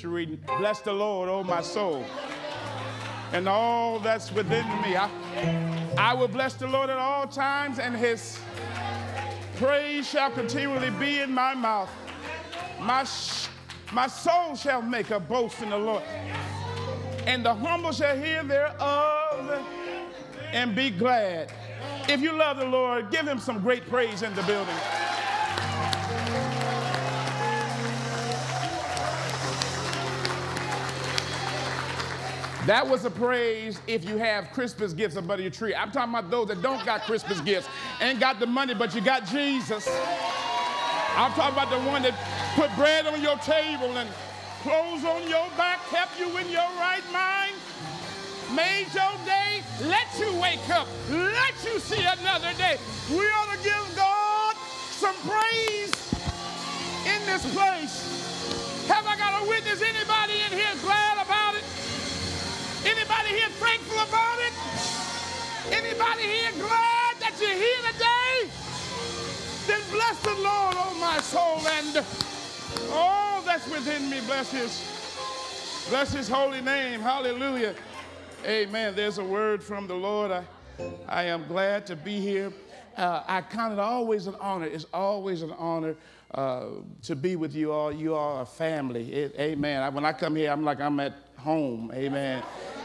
scripture reading, bless the Lord, oh my soul, and all that's within me. I will bless the Lord at all times, and his praise shall continually be in my mouth. My soul shall make a boast in the Lord, and the humble shall hear thereof and be glad. If you love the Lord, give him some great praise in the building. That was a praise if you have Christmas gifts up under your tree. I'm talking about those that don't got Christmas gifts, ain't got the money, but you got Jesus. I'm talking about the one that put bread on your table and clothes on your back, kept you in your right mind, made your day, let you wake up, let you see another day. We ought to give God some praise in this place. Have I got a witness? Anybody in here glad about it? Anybody here thankful about it? Anybody here glad that you're here today? Then bless the Lord, oh my soul, and all that's within me. Bless his holy name. Hallelujah. Amen. There's a word from the Lord. I am glad to be here. I count it always an honor. It's always an honor to be with you all. You all are family. Amen. When I come here, I'm like I'm at home. Amen.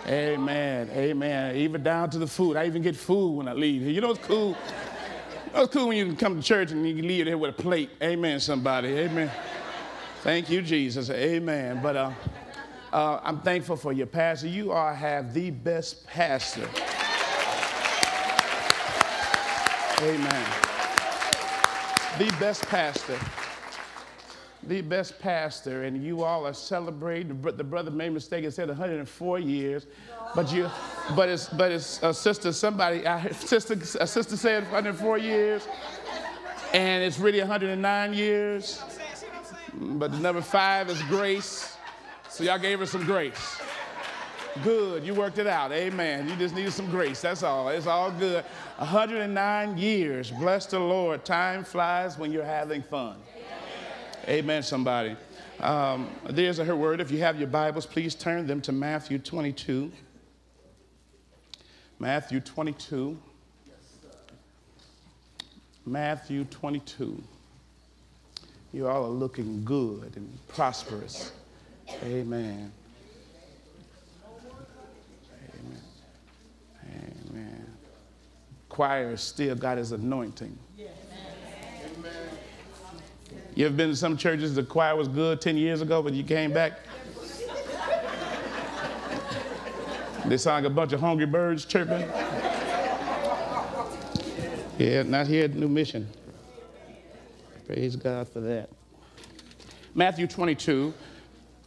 Amen. Amen. Even down to the food. I even get food when I leave here. You know what's cool? It's cool when you can come to church and you can leave there with a plate. Amen, somebody. Amen. Thank you, Jesus. Amen. But I'm thankful for your pastor. You all have the best pastor. Amen. The best pastor. And you all are celebrating. The brother made a mistake and said 104 years. But it's a sister, somebody, a sister said 104 years. And it's really 109 years. But the number 5 is grace. So y'all gave her some grace. Good, you worked it out, amen. You just needed some grace, that's all. It's all good. 109 years, bless the Lord. Time flies when you're having fun. Amen, somebody. There's her word. If you have your Bibles, please turn them to Matthew 22. Matthew 22. Matthew 22. You all are looking good and prosperous. Amen. Amen. Amen. Choir still got his anointing. You ever been to some churches, the choir was good 10 years ago, but you came back? They sound like a bunch of hungry birds chirping. Yeah, not here at New Mission. Praise God for that. Matthew 22,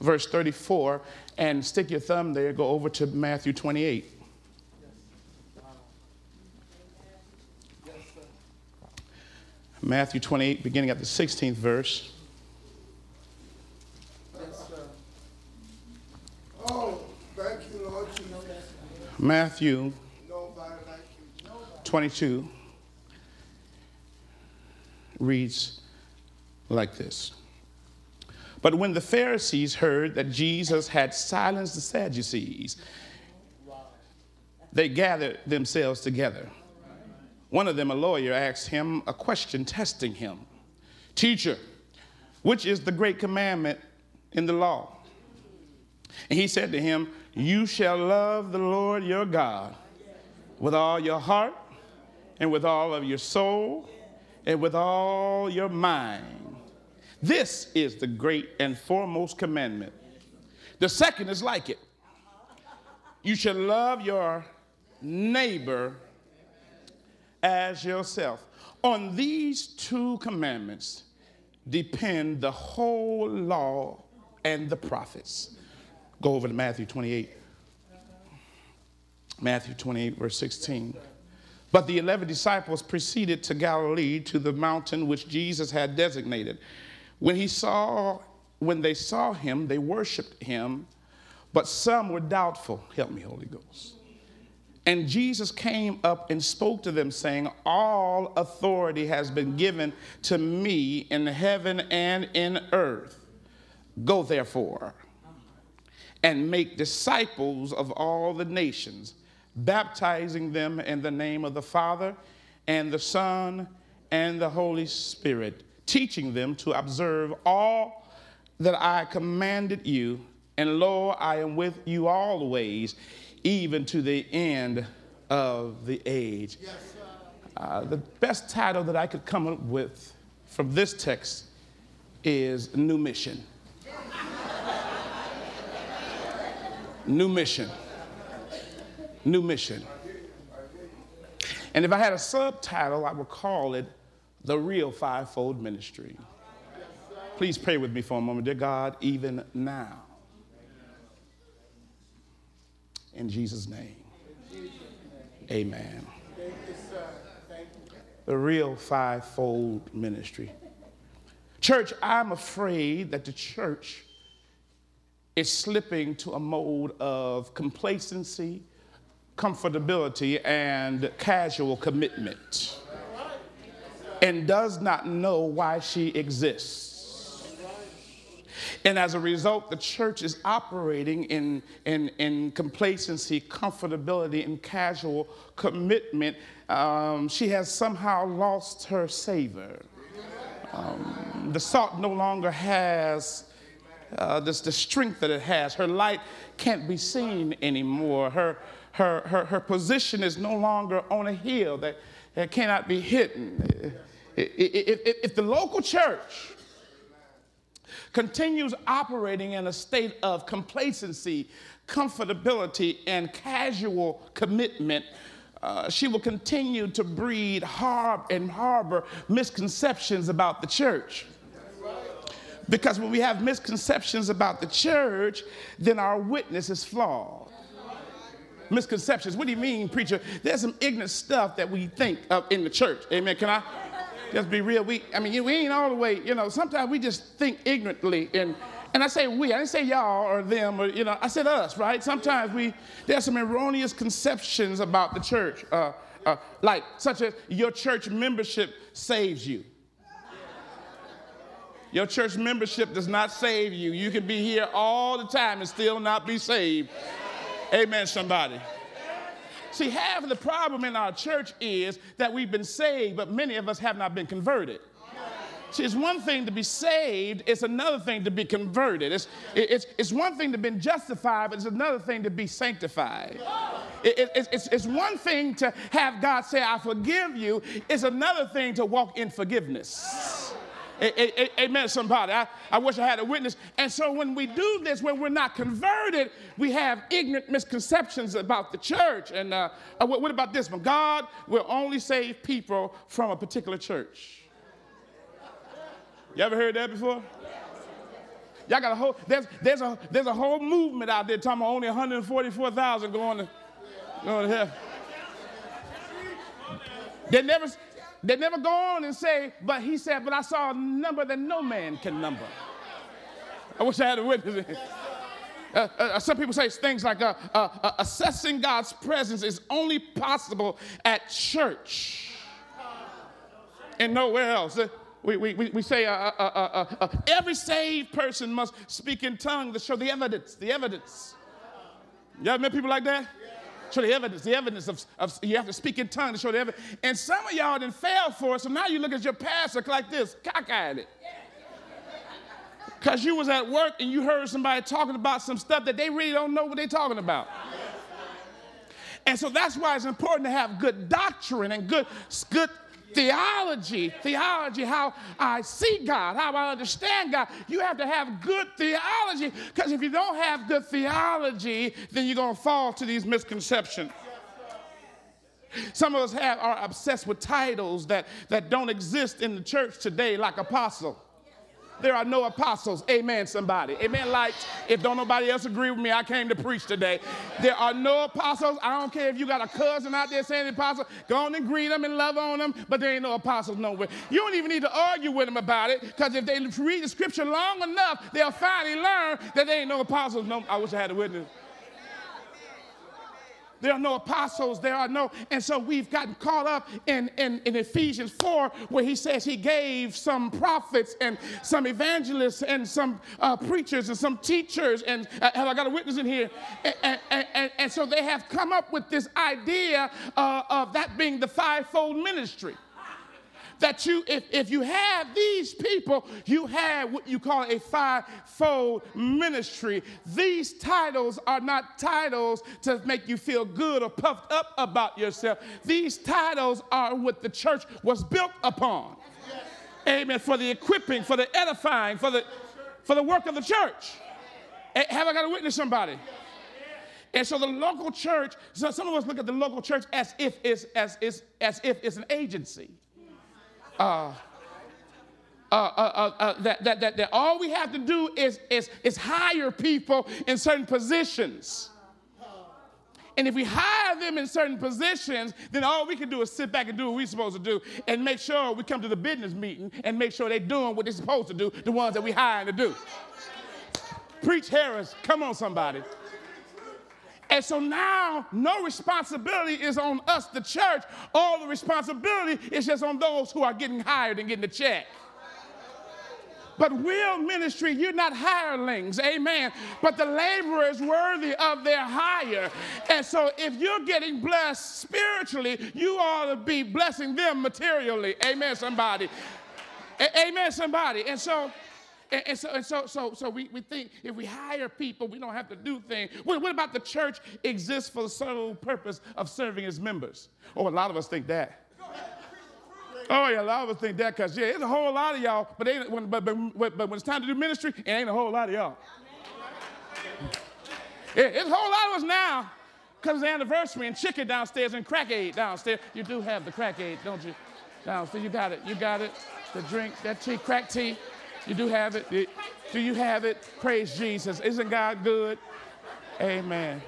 verse 34, and stick your thumb there, go over to Matthew 28. Matthew 28, beginning at the 16th verse. Yes, sir. Oh, thank you, Lord Jesus. Matthew 22 reads like this. But when the Pharisees heard that Jesus had silenced the Sadducees, they gathered themselves together. One of them, a lawyer, asked him a question, testing him. Teacher, which is the great commandment in the law? And he said to him, you shall love the Lord your God with all your heart and with all of your soul and with all your mind. This is the great and foremost commandment. The second is like it. You shall love your neighbor as yourself. On these two commandments depend the whole law and the prophets. Go over to Matthew 28. Matthew 28, verse 16. But the 11 disciples proceeded to Galilee to the mountain which Jesus had designated. When they saw him, they worshiped him, but some were doubtful. Help me, Holy Ghost. And Jesus came up and spoke to them, saying, all authority has been given to me in heaven and in earth. Go, therefore, and make disciples of all the nations, baptizing them in the name of the Father and the Son and the Holy Spirit, teaching them to observe all that I commanded you. And lo, I am with you always, even to the end of the age. Yes, sir. The best title that I could come up with from this text is New Mission. New Mission. New Mission. And if I had a subtitle, I would call it The Real Fivefold Ministry. Please pray with me for a moment. Dear God, even now. In Jesus' name. Amen. Thank you, sir. Thank you. The real fivefold ministry. Church, I'm afraid that the church is slipping to a mode of complacency, comfortability, and casual commitment, and does not know why she exists. And as a result, the church is operating in complacency, comfortability, and casual commitment. She has somehow lost her savor. The salt no longer has the strength that it has. Her light can't be seen anymore. Her position is no longer on a hill that cannot be hidden. If the local church continues operating in a state of complacency, comfortability, and casual commitment, she will continue to breed and harbor misconceptions about the church. Because when we have misconceptions about the church, then our witness is flawed. Misconceptions. What do you mean, preacher? There's some ignorant stuff that we think of in the church. Amen. Can I just be real? We ain't all the way, sometimes we just think ignorantly. And I say we. I didn't say y'all or them or, I said us, right? Sometimes there's some erroneous conceptions about the church, like such as your church membership saves you. Your church membership does not save you. You can be here all the time and still not be saved. Amen, somebody. See, half of the problem in our church is that we've been saved, but many of us have not been converted. See, it's one thing to be saved, it's another thing to be converted. It's one thing to be justified, but it's another thing to be sanctified. It's one thing to have God say, I forgive you. It's another thing to walk in forgiveness. Amen, somebody. I wish I had a witness. And so when we do this, when we're not converted, we have ignorant misconceptions about the church. And what about this one? God will only save people from a particular church. You ever heard that before? Y'all got a whole, there's a whole movement out there talking about only 144,000 going to heaven. They never go on and say, but I saw a number that no man can number. I wish I had a witness. Some people say things like assessing God's presence is only possible at church and nowhere else. We say every saved person must speak in tongues to show the evidence, the evidence. You ever met people like that? Show the evidence of you have to speak in tongues to show the evidence. And some of y'all done failed for it, so now you look at your pastor like this, cockeyed it. Because you was at work and you heard somebody talking about some stuff that they really don't know what they're talking about. And so that's why it's important to have good doctrine and good theology, how I see God, how I understand God. You have to have good theology, because if you don't have good theology, then you're going to fall to these misconceptions. Some of us are obsessed with titles that don't exist in the church today, like apostle. There are no apostles. Amen, somebody. Amen, if don't nobody else agree with me, I came to preach today. There are no apostles. I don't care if you got a cousin out there saying apostle. Go on and greet them and love on them, but there ain't no apostles nowhere. You don't even need to argue with them about it, because if they read the scripture long enough, they'll finally learn that there ain't no apostles. I wish I had a witness. There are no apostles. There are no. And so we've gotten caught up in Ephesians 4, where he says he gave some prophets and some evangelists and some preachers and some teachers. And have I got a witness in here? And so they have come up with this idea of that being the fivefold ministry. That you, if you have these people, you have what you call a fivefold ministry. These titles are not titles to make you feel good or puffed up about yourself. These titles are what the church was built upon. Yes. Amen. For the equipping, for the edifying, for the work of the church. Have I got to witness somebody? And so the local church. So some of us look at the local church as if it's an agency. That all we have to do is hire people in certain positions. And if we hire them in certain positions, then all we can do is sit back and do what we're supposed to do and make sure we come to the business meeting and make sure they're doing what they're supposed to do, the ones that we hire to do. Preach, Harris. Come on, somebody. And so now, no responsibility is on us, the church. All the responsibility is just on those who are getting hired and getting the check. But real ministry, you're not hirelings, amen. But the laborer is worthy of their hire. And so if you're getting blessed spiritually, you ought to be blessing them materially, amen, somebody. Amen, somebody. And so we think if we hire people, we don't have to do things. What about the church exists for the sole purpose of serving its members? Oh, a lot of us think that. Oh, yeah, a lot of us think that because, yeah, it's a whole lot of y'all, but when it's time to do ministry, it ain't a whole lot of y'all. Yeah, it's a whole lot of us now because it's anniversary and chicken downstairs and crack aid downstairs. You do have the crack aid, don't you? Downstairs, you got it. The drink, that tea, crack tea. You do have it? Do you have it? Praise Jesus. Isn't God good? Amen.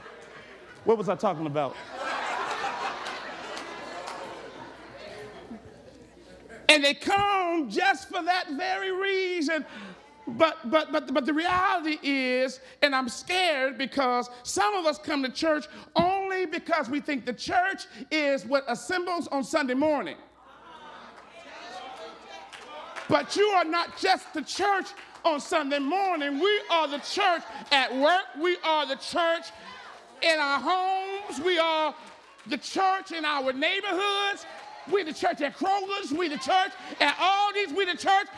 What was I talking about? And they come just for that very reason. But the reality is, and I'm scared because some of us come to church only because we think the church is what assembles on Sunday morning. But you are not just the church on Sunday morning. We are the church at work. We are the church in our homes. We are the church in our neighborhoods. We're the church at Kroger's. We're the church at Aldi's. We're the church.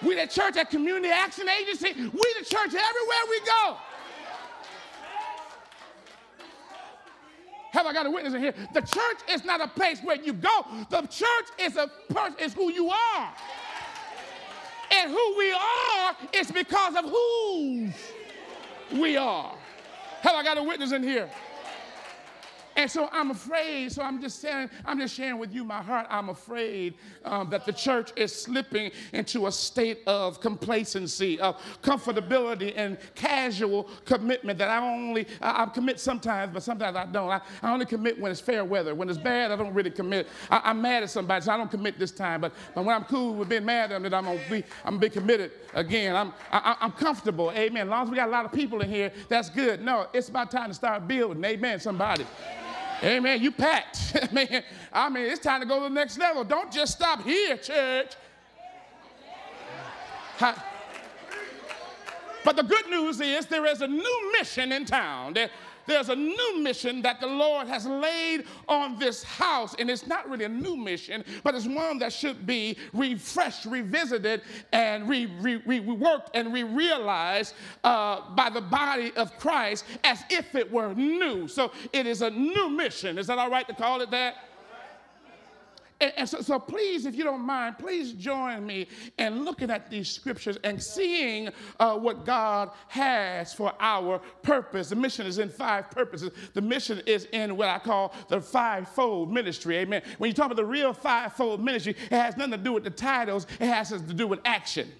We're the church at Community Action Agency. We're the church everywhere we go. Have I got a witness in here? The church is not a place where you go. The church is a person, is who you are. And who we are is because of who we are. Have I got a witness in here? And so I'm afraid, so I'm just sharing with you my heart. I'm afraid that the church is slipping into a state of complacency, of comfortability and casual commitment that I commit sometimes, but sometimes I don't. I only commit when it's fair weather. When it's bad, I don't really commit. I'm mad at somebody, so I don't commit this time. But when I'm cool with being mad at them, I'm gonna be committed again. I'm comfortable, amen. As long as we got a lot of people in here, that's good. No, it's about time to start building, amen, somebody. Amen. You packed. I mean, it's time to go to the next level. Don't just stop here, church. But the good news is there is a new mission in town. There's a new mission that the Lord has laid on this house. And it's not really a new mission, but it's one that should be refreshed, revisited, and reworked and realized by the body of Christ as if it were new. So it is a new mission. Is that all right to call it that? And so please, if you don't mind, please join me in looking at these scriptures and seeing what God has for our purpose. The mission is in five purposes. The mission is in what I call the fivefold ministry, amen. When you talk about the real fivefold ministry, it has nothing to do with the titles. It has to do with action.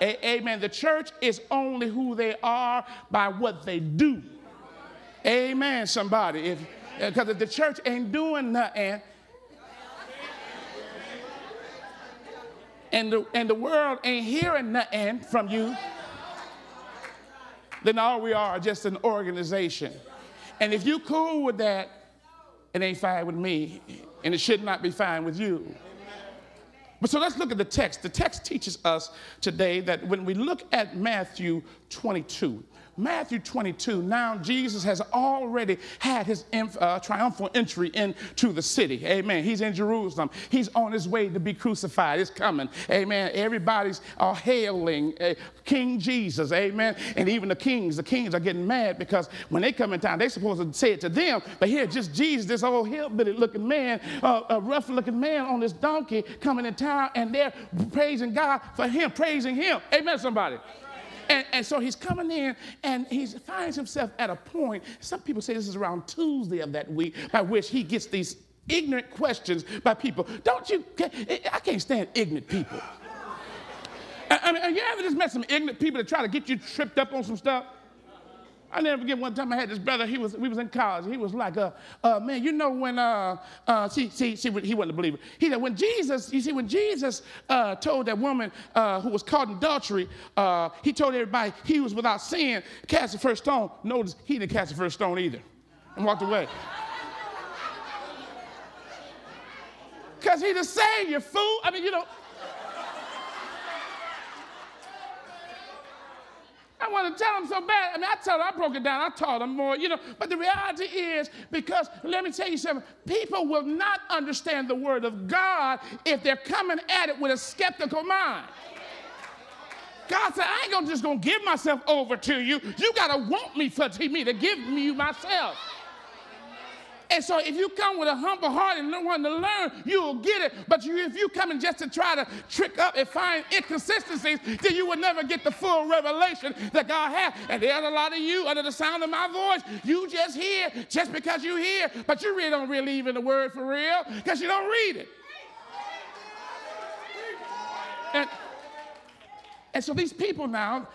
Amen. The church is only who they are by what they do. Amen, somebody. Because if the church ain't doing nothing, and the world ain't hearing nothing from you, then all we are just an organization. And if you cool with that, it ain't fine with me, and it should not be fine with you. But so let's look at the text. The text teaches us today that when we look at Matthew 22, now Jesus has already had his triumphal entry into the city. Amen. He's in Jerusalem. He's on his way to be crucified. It's coming. Amen. Everybody's hailing King Jesus. Amen. And even the kings are getting mad because when they come in town, they're supposed to say it to them. But here, just Jesus, this old hillbilly looking man, a rough looking man on this donkey coming in town, and they're praising God for him, praising him. Amen, somebody. And so he's coming in, and he finds himself at a point, some people say this is around Tuesday of that week, by which he gets these ignorant questions by people. I can't stand ignorant people. I mean, you ever just met some ignorant people that try to get you tripped up on some stuff? I never forget one time I had this brother. We was in college. He was like, man, you know when he wasn't a believer. He said when Jesus told that woman who was caught in adultery, he told everybody he was without sin, cast the first stone. Notice he didn't cast the first stone either, and walked away. Cause he the same, you fool. I mean, you know. I want to tell him so bad. I mean, I broke it down. I taught him more, you know. But the reality is, because let me tell you something, people will not understand the word of God if they're coming at it with a skeptical mind. God said, I ain't just going to give myself over to you. You got to want me to give me myself. And so if you come with a humble heart and no one to learn, you'll get it. But if you come in just to try to trick up and find inconsistencies, then you will never get the full revelation that God has. And there's a lot of you under the sound of my voice. You just hear just because you hear, but you really don't believe in the word for real because you don't read it. And so these people now,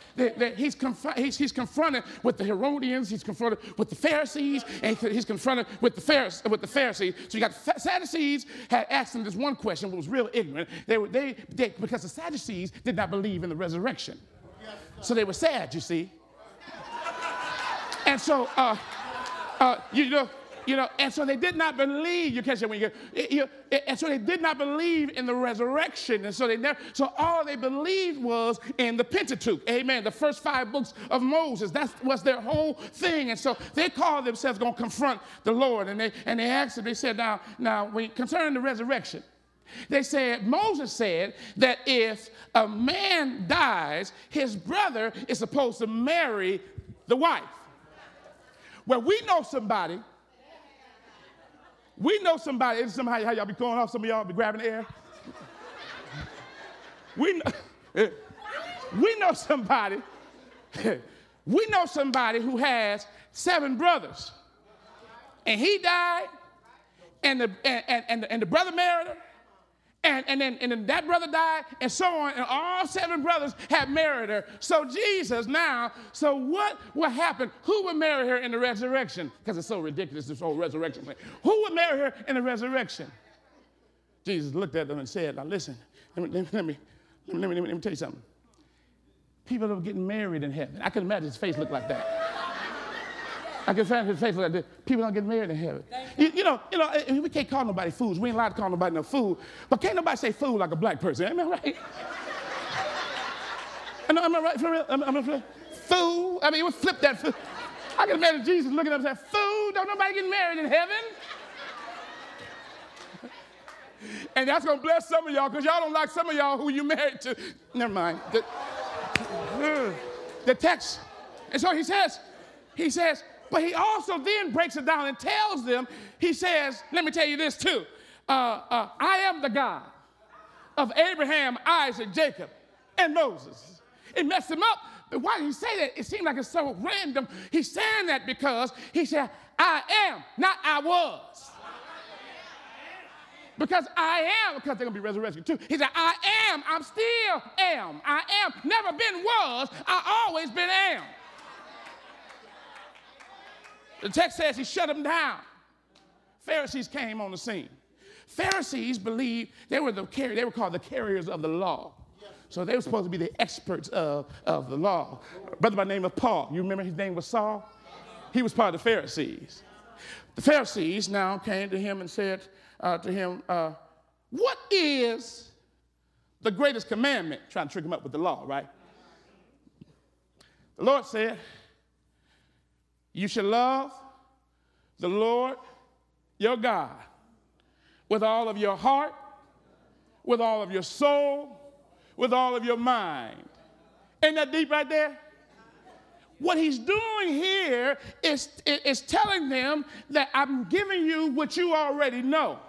he's confronted with the Herodians, he's confronted with the Pharisees, and he's confronted with the Pharisees. So you got the Sadducees had asked him this one question, which was real ignorant. They because the Sadducees did not believe in the resurrection, so they were sad, you see. And so and so they did not believe. You catch it when you. And so they did not believe in the resurrection, and so they never. So all they believed was in the Pentateuch. Amen. The first 5 books of Moses. That was their whole thing. And so they called themselves going to confront the Lord, and they asked him. They said, "Now, concerning the resurrection, they said Moses said that if a man dies, his brother is supposed to marry the wife. Well, we know somebody." Somehow how y'all be going off, some of y'all be grabbing air. We know somebody who has 7 brothers. And he died, and the brother married her, and then that brother died, and so on, and all 7 brothers have married her. So Jesus now, so what will happen? Who will marry her in the resurrection? Because it's so ridiculous, this whole resurrection thing. Who will marry her in the resurrection? Jesus looked at them and said, now listen, let me tell you something. People are getting married in heaven. I can imagine his face looked like that. I can find his face like this. People don't get married in heaven. You know, we can't call nobody fools. We ain't allowed to call nobody no fool. But can't nobody say fool like a black person? Am I right? Am I right for real? Fool. I mean, we flip that fool. I can imagine Jesus looking up and saying, fool, don't nobody get married in heaven? And that's going to bless some of y'all because y'all don't like some of y'all who you married to. Never mind. The text. And so he says, but he also then breaks it down and tells them, he says, let me tell you this too. I am the God of Abraham, Isaac, Jacob, and Moses. It messed him up. But why did he say that? It seemed like it's so random. He's saying that because he said, I am, not I was. Because I am, because they're going to be resurrected too. He said, I am, I'm still am. I am, never been was, I always been am. The text says he shut them down. Pharisees came on the scene. Pharisees believed they were called the carriers of the law. Yes. So they were supposed to be the experts of the law. A brother by the name of Paul, you remember his name was Saul? He was part of the Pharisees. The Pharisees now came to him and said to him, what is the greatest commandment? Trying to trick him up with the law, right? The Lord said, you shall love the Lord your God with all of your heart, with all of your soul, with all of your mind. Ain't that deep right there? What he's doing here is telling them that I'm giving you what you already know.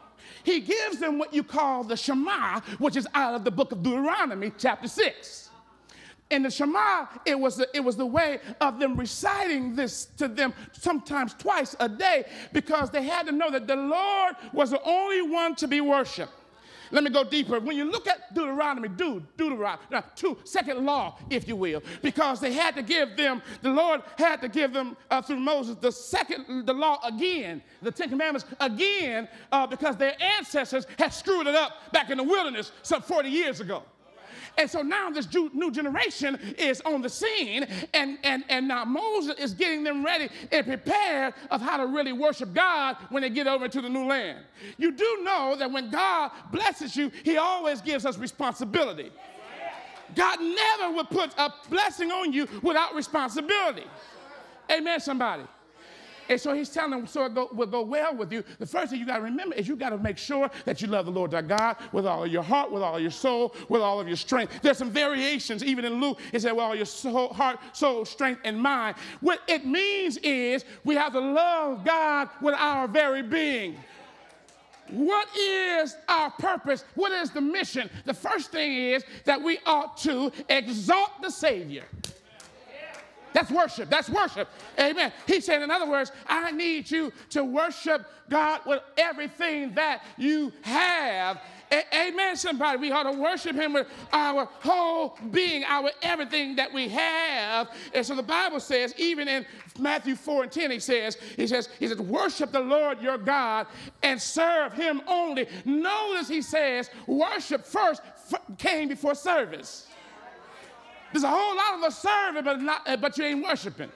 He gives them what you call the Shema, which is out of the book of Deuteronomy, chapter 6. In the Shema, it was the way of them reciting this to them sometimes twice a day because they had to know that the Lord was the only one to be worshipped. Let me go deeper. When you look at Deuteronomy, second law, if you will, because they had to give them, the Lord had to give them through Moses the law again, the Ten Commandments again, because their ancestors had screwed it up back in the wilderness some 40 years ago. And so now this new generation is on the scene, and now Moses is getting them ready and prepared of how to really worship God when they get over into the new land. You do know that when God blesses you, he always gives us responsibility. God never would put a blessing on you without responsibility. Amen, somebody. And so he's telling them, so it will go well with you. The first thing you got to remember is you got to make sure that you love the Lord thy God with all of your heart, with all of your soul, with all of your strength. There's some variations, even in Luke, it said, with all your soul, heart, soul, strength, and mind. What it means is we have to love God with our very being. What is our purpose? What is the mission? The first thing is that we ought to exalt the Savior. That's worship. That's worship. Amen. He said, in other words, I need you to worship God with everything that you have. Amen, somebody. We ought to worship him with our whole being, our everything that we have. And so the Bible says, even in Matthew 4:10, he says, worship the Lord your God and serve him only. Notice he says, worship first came before service. There's a whole lot of us serving, but you ain't worshiping.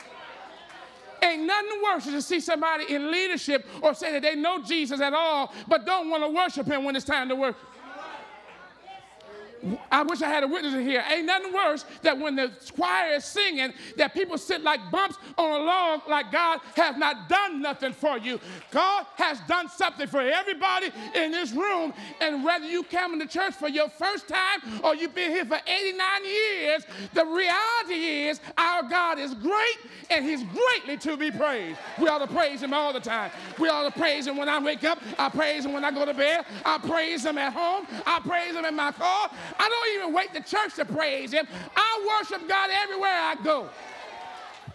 Ain't nothing worse to see somebody in leadership or say that they know Jesus at all, but don't want to worship him when it's time to worship. I wish I had a witness in here. Ain't nothing worse that when the choir is singing, that people sit like bumps on a log like God has not done nothing for you. God has done something for everybody in this room. And whether you come into church for your first time or you've been here for 89 years, the reality is our God is great and he's greatly to be praised. We ought to praise him all the time. We ought to praise him when I wake up. I praise him when I go to bed. I praise him at home. I praise him in my car. I don't even wait to church to praise him. I worship God everywhere I go.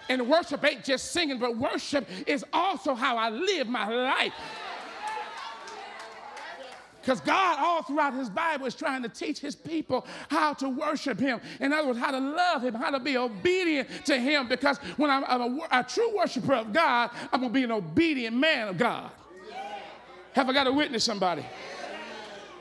And worship ain't just singing, but worship is also how I live my life. Because God all throughout his Bible is trying to teach his people how to worship him. In other words, how to love him, how to be obedient to him. Because when I'm a true worshiper of God, I'm going to be an obedient man of God. Have I got to witness somebody?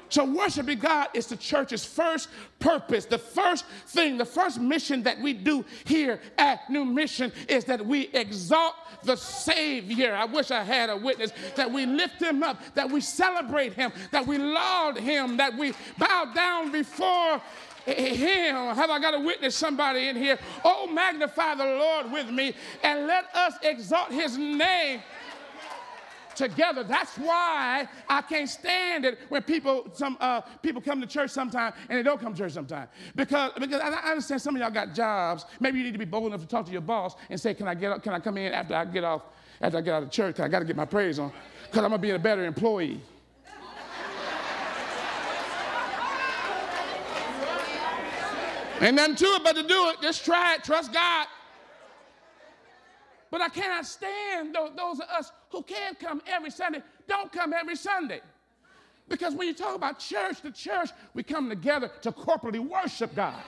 So worshiping God is the church's first purpose. The first thing, the first mission that we do here at New Mission is that we exalt the Savior. I wish I had a witness that we lift him up, that we celebrate him, that we laud him, that we bow down before him. Have I got to witness somebody in here? Oh, magnify the Lord with me and let us exalt his name together. That's why I can't stand it when people come to church sometime and they don't come to church sometime. Because I understand some of y'all got jobs. Maybe you need to be bold enough to talk to your boss and say, can I get up? Can I come in after I get out of church? Because I got to get my praise on. Because I'm going to be a better employee. Ain't nothing to it but to do it. Just try it. Trust God. But I cannot stand those of us who can come every Sunday, don't come every Sunday. Because when you talk about church, we come together to corporately worship God.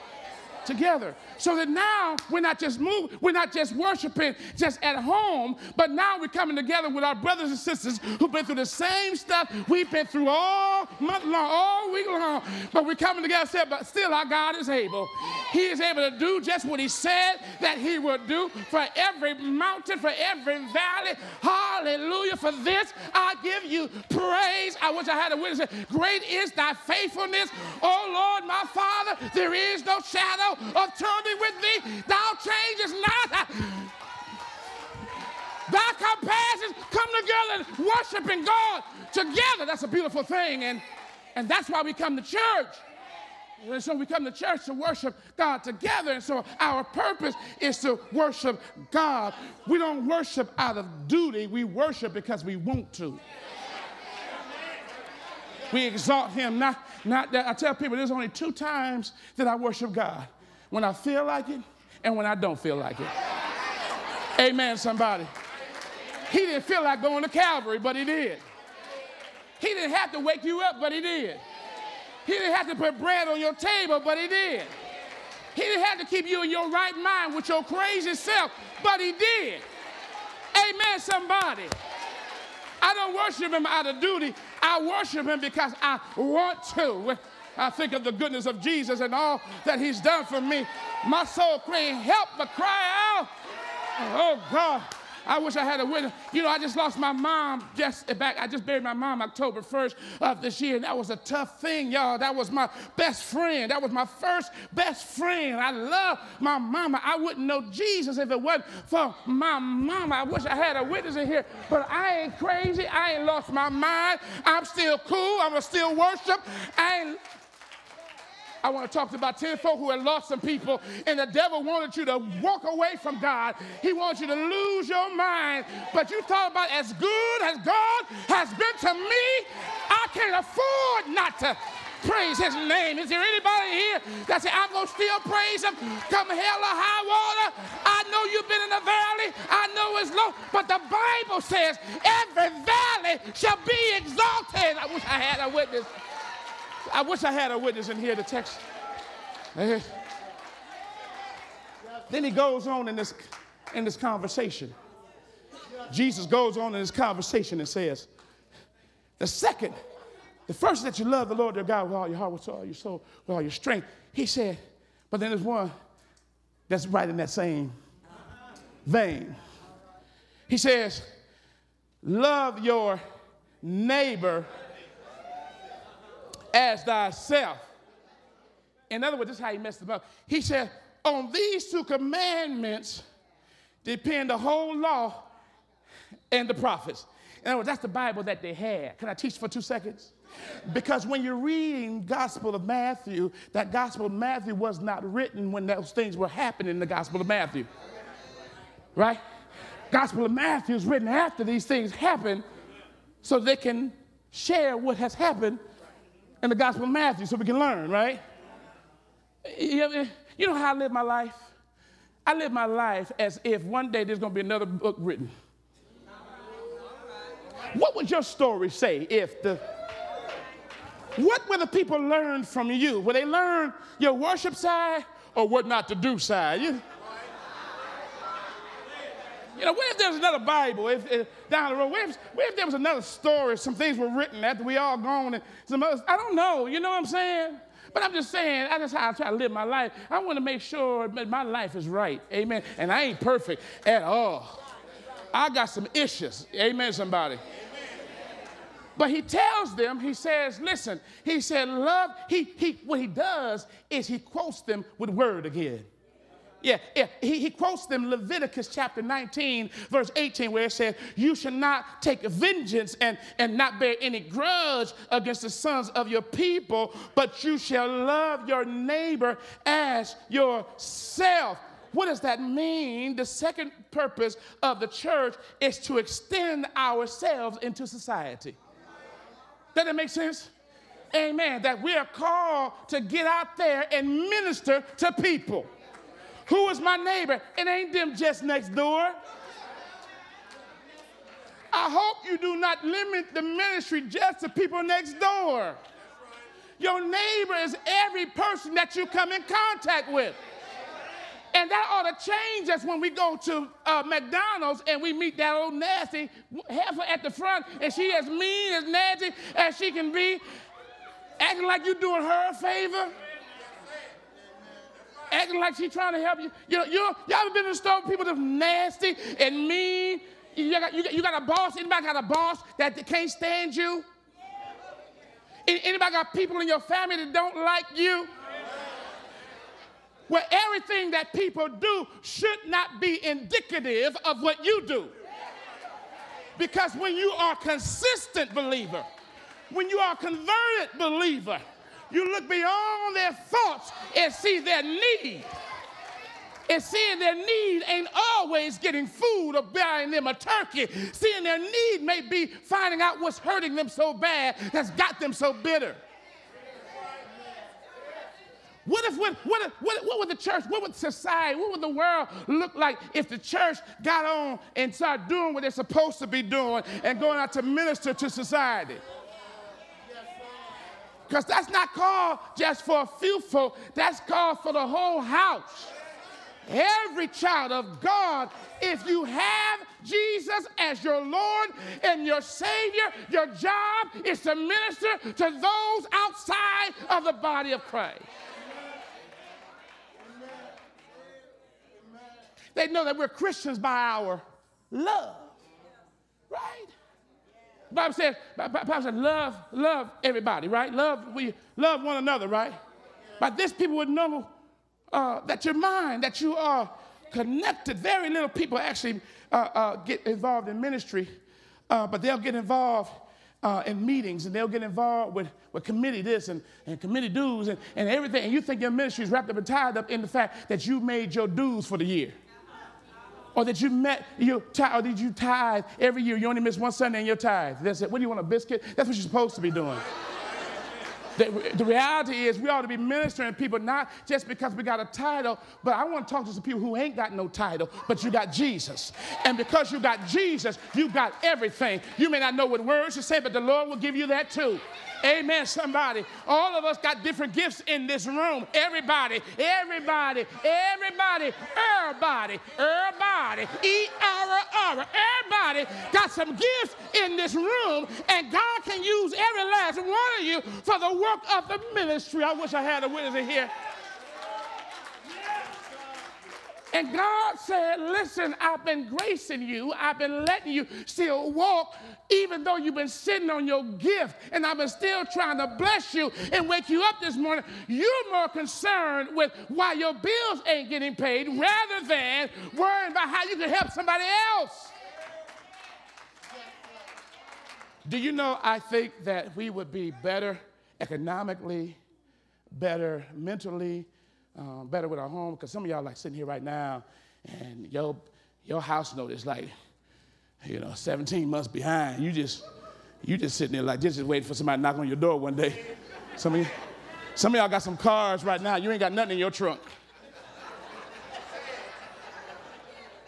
together. So that now we're not just moving, we're not just worshiping just at home, but now we're coming together with our brothers and sisters who've been through the same stuff we've been through all month long, all week long. But we're coming together, but still our God is able. He is able to do just what he said that he would do for every mountain, for every valley. Hallelujah. For this I give you praise. I wish I had a witness. Great is thy faithfulness, O Lord, my Father. There is no shadow of turning with thee. Thou changest not. Thy compassions come together, worshiping God together. That's a beautiful thing. And that's why we come to church. And so we come to church to worship God together. And so our purpose is to worship God. We don't worship out of duty. We worship because we want to. We exalt him. Not that I tell people there's only two times that I worship God. When I feel like it and when I don't feel like it. Amen, somebody. He didn't feel like going to Calvary, but he did. He didn't have to wake you up, but he did. He didn't have to put bread on your table, but he did. He didn't have to keep you in your right mind with your crazy self, but he did. Amen, somebody. I don't worship him out of duty. I worship him because I want to. I think of the goodness of Jesus and all that he's done for me. My soul couldn't help but cry out. Oh, God. I wish I had a witness. You know, I just lost my mom I just buried my mom October 1st of this year, and that was a tough thing, y'all. That was my best friend. That was my first best friend. I love my mama. I wouldn't know Jesus if it wasn't for my mama. I wish I had a witness in here, but I ain't crazy. I ain't lost my mind. I'm still cool. I'm going to still worship. I want to talk to about 10 folk who had lost some people, and the devil wanted you to walk away from God. He wants you to lose your mind. But you thought about as good as God has been to me, I can't afford not to praise his name. Is there anybody here that said, I'm going to still praise him? Come hell or high water, I know you've been in the valley. I know it's low. But the Bible says every valley shall be exalted. I wish I had a witness. I wish I had a witness in here to text. Then he goes on in this conversation. Jesus goes on in this conversation and says, the first that you love the Lord your God with all your heart, with all your soul, with all your strength. He said, but then there's one that's right in that same vein. He says, love your neighbor as thyself. In other words, this is how he messed them up. He said, on these two commandments depend the whole law and the prophets. In other words, that's the Bible that they had. Can I teach for 2 seconds? Because when you're reading Gospel of Matthew, that Gospel of Matthew was not written when those things were happening in the Gospel of Matthew. Right? Gospel of Matthew is written after these things happen so they can share what has happened in the Gospel of Matthew, so we can learn, right? You know how I live my life? I live my life as if one day there's going to be another book written. What would your story say if what will the people learn from you? Will they learn your worship side or what not to do side? You know, what if there's another Bible if down the road? What if there was another story? Some things were written after we all gone and some others. I don't know. You know what I'm saying? But I'm just saying, that's how I try to live my life. I want to make sure that my life is right. Amen. And I ain't perfect at all. I got some issues. Amen, somebody. Amen. But he tells them, he says, listen, he said, love. What he does is he quotes them with word again. Yeah. He quotes them Leviticus chapter 19, verse 18, where it says, you shall not take vengeance and not bear any grudge against the sons of your people, but you shall love your neighbor as yourself. What does that mean? The second purpose of the church is to extend ourselves into society. Does that make sense? Amen. That we are called to get out there and minister to people. Who is my neighbor? It ain't them just next door. I hope you do not limit the ministry just to people next door. Your neighbor is every person that you come in contact with. And that ought to change us when we go to McDonald's and we meet that old nasty heifer at the front, and she as mean, as nasty as she can be, acting like you're doing her a favor, acting like she's trying to help you. Y'all ever been in the store with people that's nasty and mean? You got a boss? Anybody got a boss that can't stand you? Anybody got people in your family that don't like you? Well, everything that people do should not be indicative of what you do. Because when you are a consistent believer, when you are a converted believer, you look beyond their faults and see their need. And seeing their need ain't always getting food or buying them a turkey. Seeing their need may be finding out what's hurting them so bad that's got them so bitter. What would the church, what would society, what would the world look like if the church got on and started doing what they're supposed to be doing and going out to minister to society? Because that's not called just for a few folk. That's called for the whole house. Every child of God, if you have Jesus as your Lord and your Savior, your job is to minister to those outside of the body of Christ. They know that we're Christians by our love, right? The Bible says, love everybody, right? We love one another, right? By this, people would know that you're mine, that you are connected. Very little people actually get involved in ministry, but they'll get involved in meetings, and they'll get involved with committee this and committee dues and everything. And you think your ministry is wrapped up and tied up in the fact that you made your dues for the year. Or that you met your tithe, or did you tithe every year? You only miss one Sunday and your tithe. That's it. What do you want, a biscuit? That's what you're supposed to be doing. The reality is we ought to be ministering people, not just because we got a title, but I want to talk to some people who ain't got no title, but you got Jesus. And because you got Jesus, you got everything. You may not know what words to say, but the Lord will give you that too. Amen, somebody. All of us got different gifts in this room. Everybody, E-R-R, everybody got some gifts in this room, and God can use every last one of you for the work of the ministry. I wish I had a witness in here. And God said, listen, I've been gracing you. I've been letting you still walk, even though you've been sitting on your gift. And I've been still trying to bless you and wake you up this morning. You're more concerned with why your bills ain't getting paid rather than worrying about how you can help somebody else. Do you know, I think that we would be better economically, better mentally, better with our home, because some of y'all like sitting here right now, and your house note is like, 17 months behind. You just sitting there like just waiting for somebody to knock on your door one day. Some of y'all got some cars right now. You ain't got nothing in your trunk.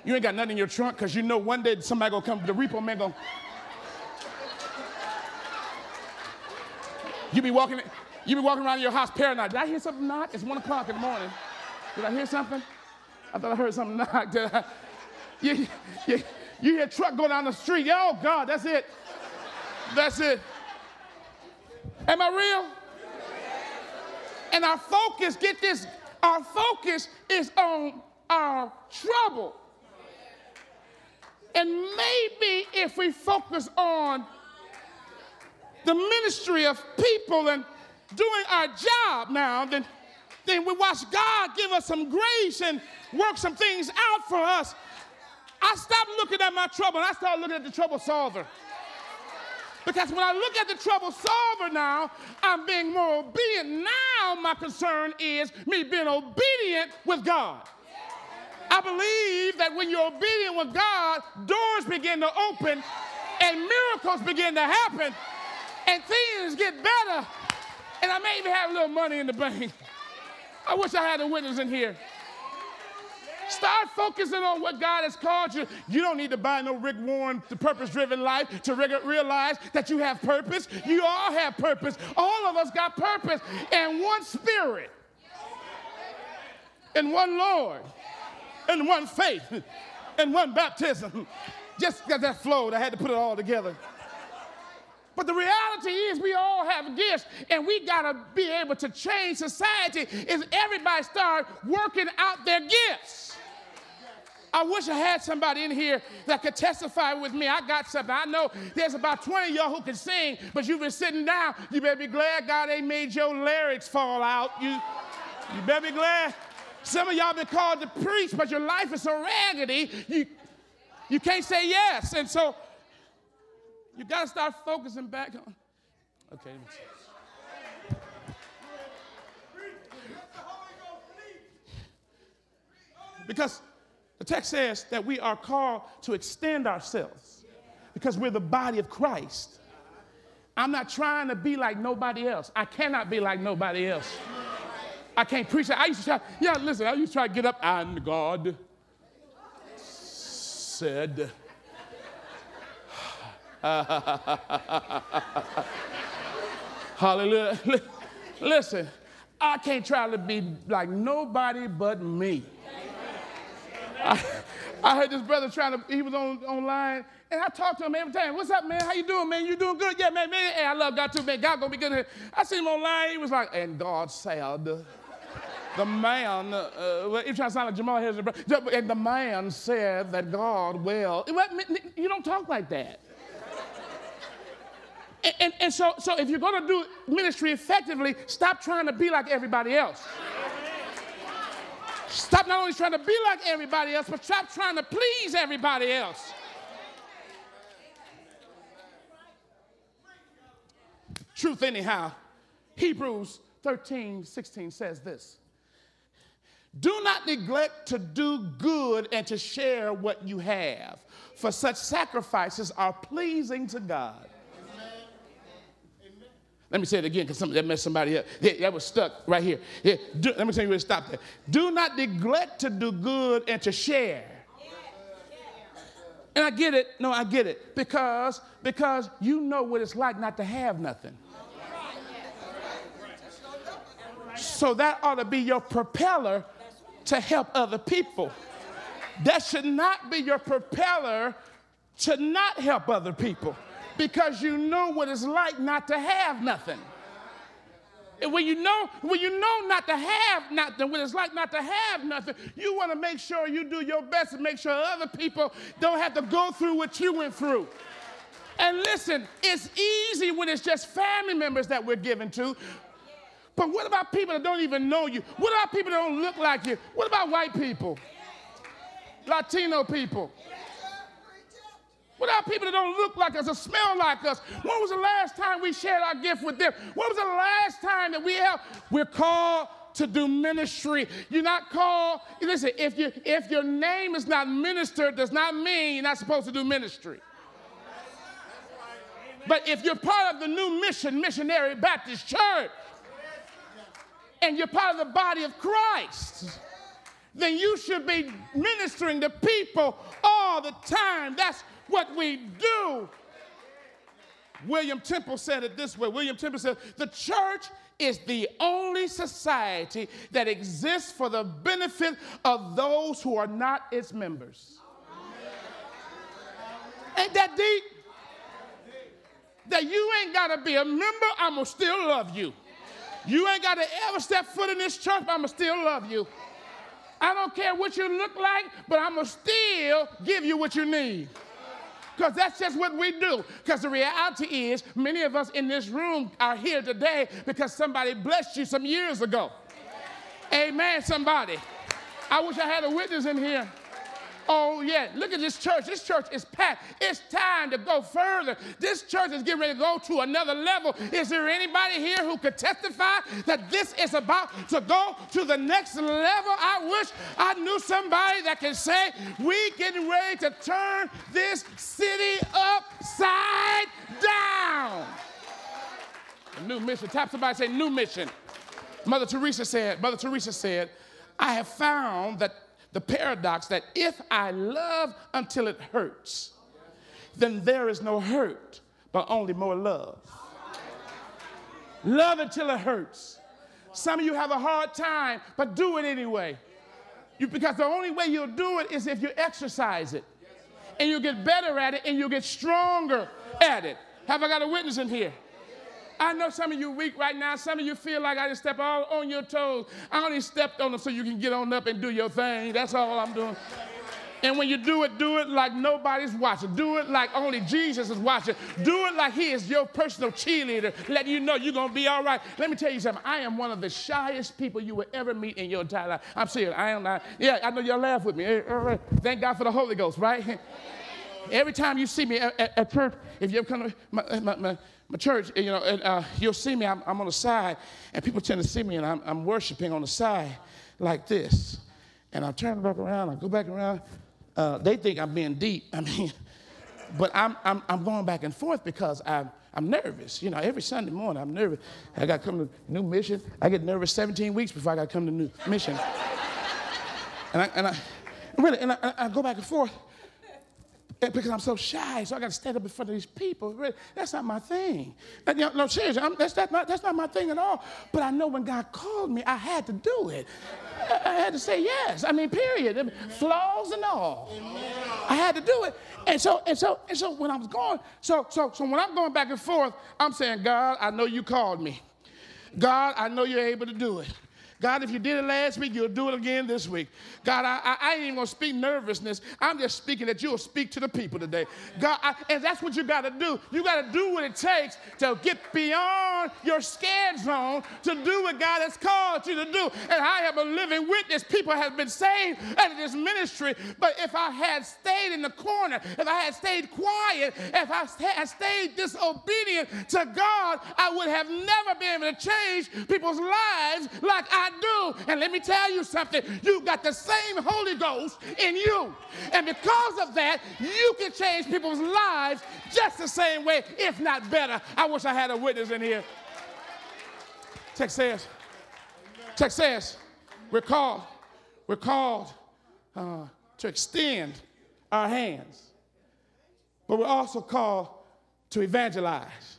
You ain't got nothing in your trunk because you know one day somebody gonna come. The repo man gonna. You be walking around your house paranoid. Did I hear something knock? It's 1:00 in the morning. Did I hear something? I thought I heard something knock. You hear a truck go down the street. Oh, God, that's it. That's it. Am I real? And our focus, get this, our focus is on our trouble. And maybe if we focus on the ministry of people and doing our job now, then we watch God give us some grace and work some things out for us. I stopped looking at my trouble, and I started looking at the trouble solver. Because when I look at the trouble solver now, I'm being more obedient. Now my concern is me being obedient with God. I believe that when you're obedient with God, doors begin to open and miracles begin to happen and things get better. And I may even have a little money in the bank. I wish I had a witness in here. Start focusing on what God has called you. You don't need to buy no Rick Warren, the purpose-driven life, to realize that you have purpose. You all have purpose. All of us got purpose. And one Spirit. And one Lord. and one faith and one baptism. Just got that flowed. I had to put it all together. But the reality is we all have gifts, and we got to be able to change society if everybody start working out their gifts. I wish I had somebody in here that could testify with me. I got something. I know there's about 20 of y'all who can sing, but you've been sitting down. You better be glad God ain't made your larynx fall out. You better be glad. Some of y'all been called to preach, but your life is so raggedy, you can't say yes. And so you got to start focusing back on. Okay. Because the text says that we are called to extend ourselves because we're the body of Christ. I'm not trying to be like nobody else. I cannot be like nobody else. I can't preach that. I used to try to get up and God said. Hallelujah. Listen, I can't try to be like nobody but me. I heard this brother he was online, and I talked to him every time. What's up, man? How you doing, man? You doing good? Yeah, man. Hey, I love God too, man. God gonna be good here. I seen him online. He was like, and God said, the man, he trying to sound like Jamal Harris, and the man said that God will. You don't talk like that. And so if you're gonna do ministry effectively, stop trying to be like everybody else. Stop not only trying to be like everybody else, but stop trying to please everybody else. Truth anyhow. Hebrews 13:16 says this. Do not neglect to do good and to share what you have, for such sacrifices are pleasing to God. Let me say it again, because that messed somebody up. That was stuck right here. Yeah, let me tell you where to stop there. Do not neglect to do good and to share. Yes. And I get it. No, I get it. Because you know what it's like not to have nothing. So that ought to be your propeller to help other people. That should not be your propeller to not help other people. Because you know what it's like not to have nothing. And when you know not to have nothing, what it's like not to have nothing, you want to make sure you do your best to make sure other people don't have to go through what you went through. And listen, it's easy when it's just family members that we're giving to. But what about people that don't even know you? What about people that don't look like you? What about white people? Latino people? What about people that don't look like us or smell like us? When was the last time we shared our gift with them? When was the last time that we helped? We're called to do ministry. You're not called. Listen, if your name is not minister, it does not mean you're not supposed to do ministry. But if you're part of the New Mission, Missionary Baptist Church, and you're part of the body of Christ, then you should be ministering to people all the time. That's what we do. William Temple said it this way. William Temple said, the church is the only society that exists for the benefit of those who are not its members. Ain't that deep? That you ain't got to be a member, I'm going to still love you. You ain't got to ever step foot in this church, I'm going to still love you. I don't care what you look like, but I'm going to still give you what you need. Because that's just what we do. Because the reality is, many of us in this room are here today because somebody blessed you some years ago. Amen, somebody. I wish I had a witness in here. Oh, yeah, look at this church. This church is packed. It's time to go further. This church is getting ready to go to another level. Is there anybody here who could testify that this is about to go to the next level? I wish I knew somebody that can say, we getting ready to turn this city upside down. A new mission. Tap somebody and say, new mission. Mother Teresa said, I have found that the paradox that if I love until it hurts, then there is no hurt, but only more love. Love until it hurts. Some of you have a hard time, but do it anyway. Because the only way you'll do it is if you exercise it. And you'll get better at it, and you'll get stronger at it. Have I got a witness in here? I know some of you weak right now. Some of you feel like I just step all on your toes. I only stepped on them so you can get on up and do your thing. That's all I'm doing. And when you do it like nobody's watching. Do it like only Jesus is watching. Do it like he is your personal cheerleader, letting you know you're going to be all right. Let me tell you something. I am one of the shyest people you will ever meet in your entire life. I'm serious. I am not. Yeah, I know y'all laugh with me. Thank God for the Holy Ghost, right? Every time you see me at church, if you ever come to my church, you know, and, you'll see me. I'm on the side, and people tend to see me, and I'm worshiping on the side like this. And I turn back around. I go back around. They think I'm being deep. I mean, but I'm going back and forth because I'm nervous. You know, every Sunday morning I'm nervous. I got to come to New Mission. I get nervous 17 weeks before I got to come to New Mission. And I go back and forth because I'm so shy. So I got to stand up in front of these people. Really, that's not my thing. And, you know, no, seriously, that's not my thing at all. But I know when God called me, I had to do it. I had to say yes. I mean, period. Amen. Flaws and all. Amen. I had to do it. And so when I was going, so when I'm going back and forth, I'm saying, God, I know you called me. God, I know you're able to do it. God, if you did it last week, you'll do it again this week. God, I ain't even going to speak nervousness. I'm just speaking that you'll speak to the people today. God, and that's what you got to do. You got to do what it takes to get beyond your scared zone to do what God has called you to do. And I am a living witness. People have been saved out of this ministry. But if I had stayed in the corner, if I had stayed quiet, if I had stayed disobedient to God, I would have never been able to change people's lives like I do. And let me tell you something. You've got the same Holy Ghost in you. And because of that, you can change people's lives just the same way, if not better. I wish I had a witness in here. Text says, we're called to extend our hands, but we're also called to evangelize.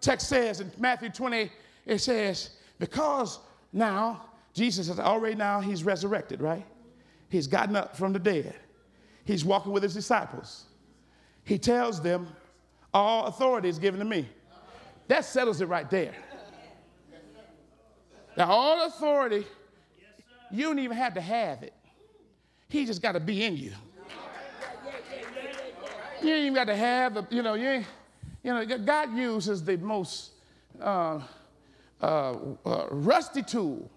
Text says in Matthew 20, it says, because now, Jesus is already now, he's resurrected, right? He's gotten up from the dead. He's walking with his disciples. He tells them, all authority is given to me. That settles it right there. Now, all authority, you don't even have to have it. He just got to be in you. You ain't even got to have the, you know, God uses the most... rusty tool.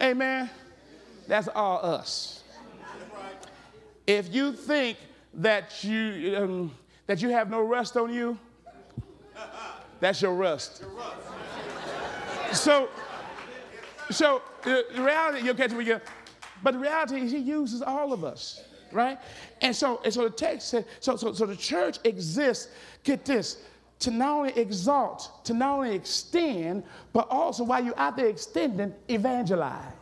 Amen. That's all us. If you think that you have no rust on you, that's your rust. So the reality, you'll catch it again. But the reality is, he uses all of us, right? And so the text says, so the church exists. Get this. To not only exalt, to not only extend, but also while you're out there extending, evangelize.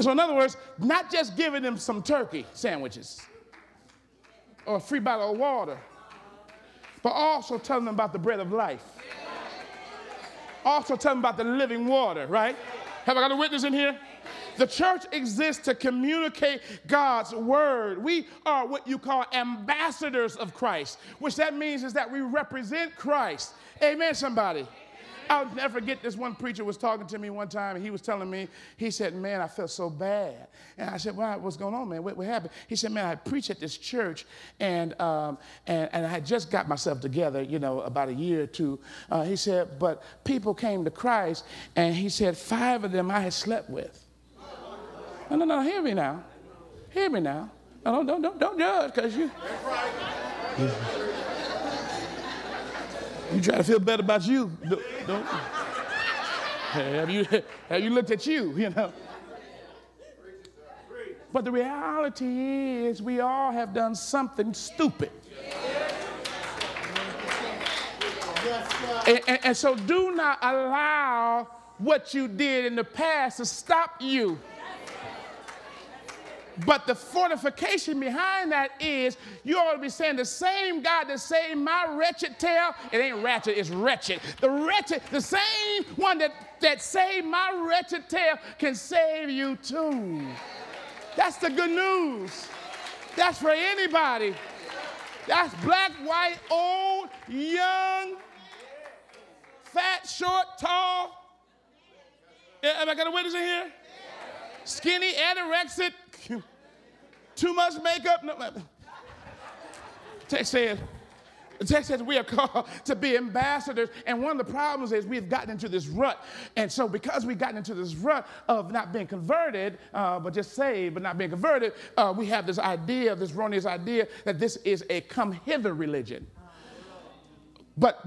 So in other words, not just giving them some turkey sandwiches or a free bottle of water, but also telling them about the bread of life. Also telling them about the living water, right? Have I got a witness in here? The church exists to communicate God's word. We are what you call ambassadors of Christ, which that means is that we represent Christ. Amen, somebody. Amen. I'll never forget this one preacher was talking to me one time, and he was telling me, he said, man, I felt so bad. And I said, well, what's going on, man? What happened? He said, man, I preached at this church, and I had just got myself together, you know, about a year or two. He said, but people came to Christ, and he said, 5 of them I had slept with. No, hear me now. Hear me now. No, don't judge, because you... You try to feel better about you. Don't. Have you looked at you, you know? But the reality is we all have done something stupid. And so do not allow what you did in the past to stop you. But the fortification behind that is you ought to be saying the same God that saved my wretched tail. It ain't ratchet, it's wretched. The wretched, the same one that saved my wretched tail can save you too. That's the good news. That's for anybody. That's black, white, old, young, fat, short, tall. Have I got a witness in here? Skinny, anorexic, too much makeup. No, text says, we are called to be ambassadors, and one of the problems is we've gotten into this rut. And so because we've gotten into this rut of not being converted, but just saved, but not being converted, we have this idea, this erroneous idea, that this is a come-hither religion. But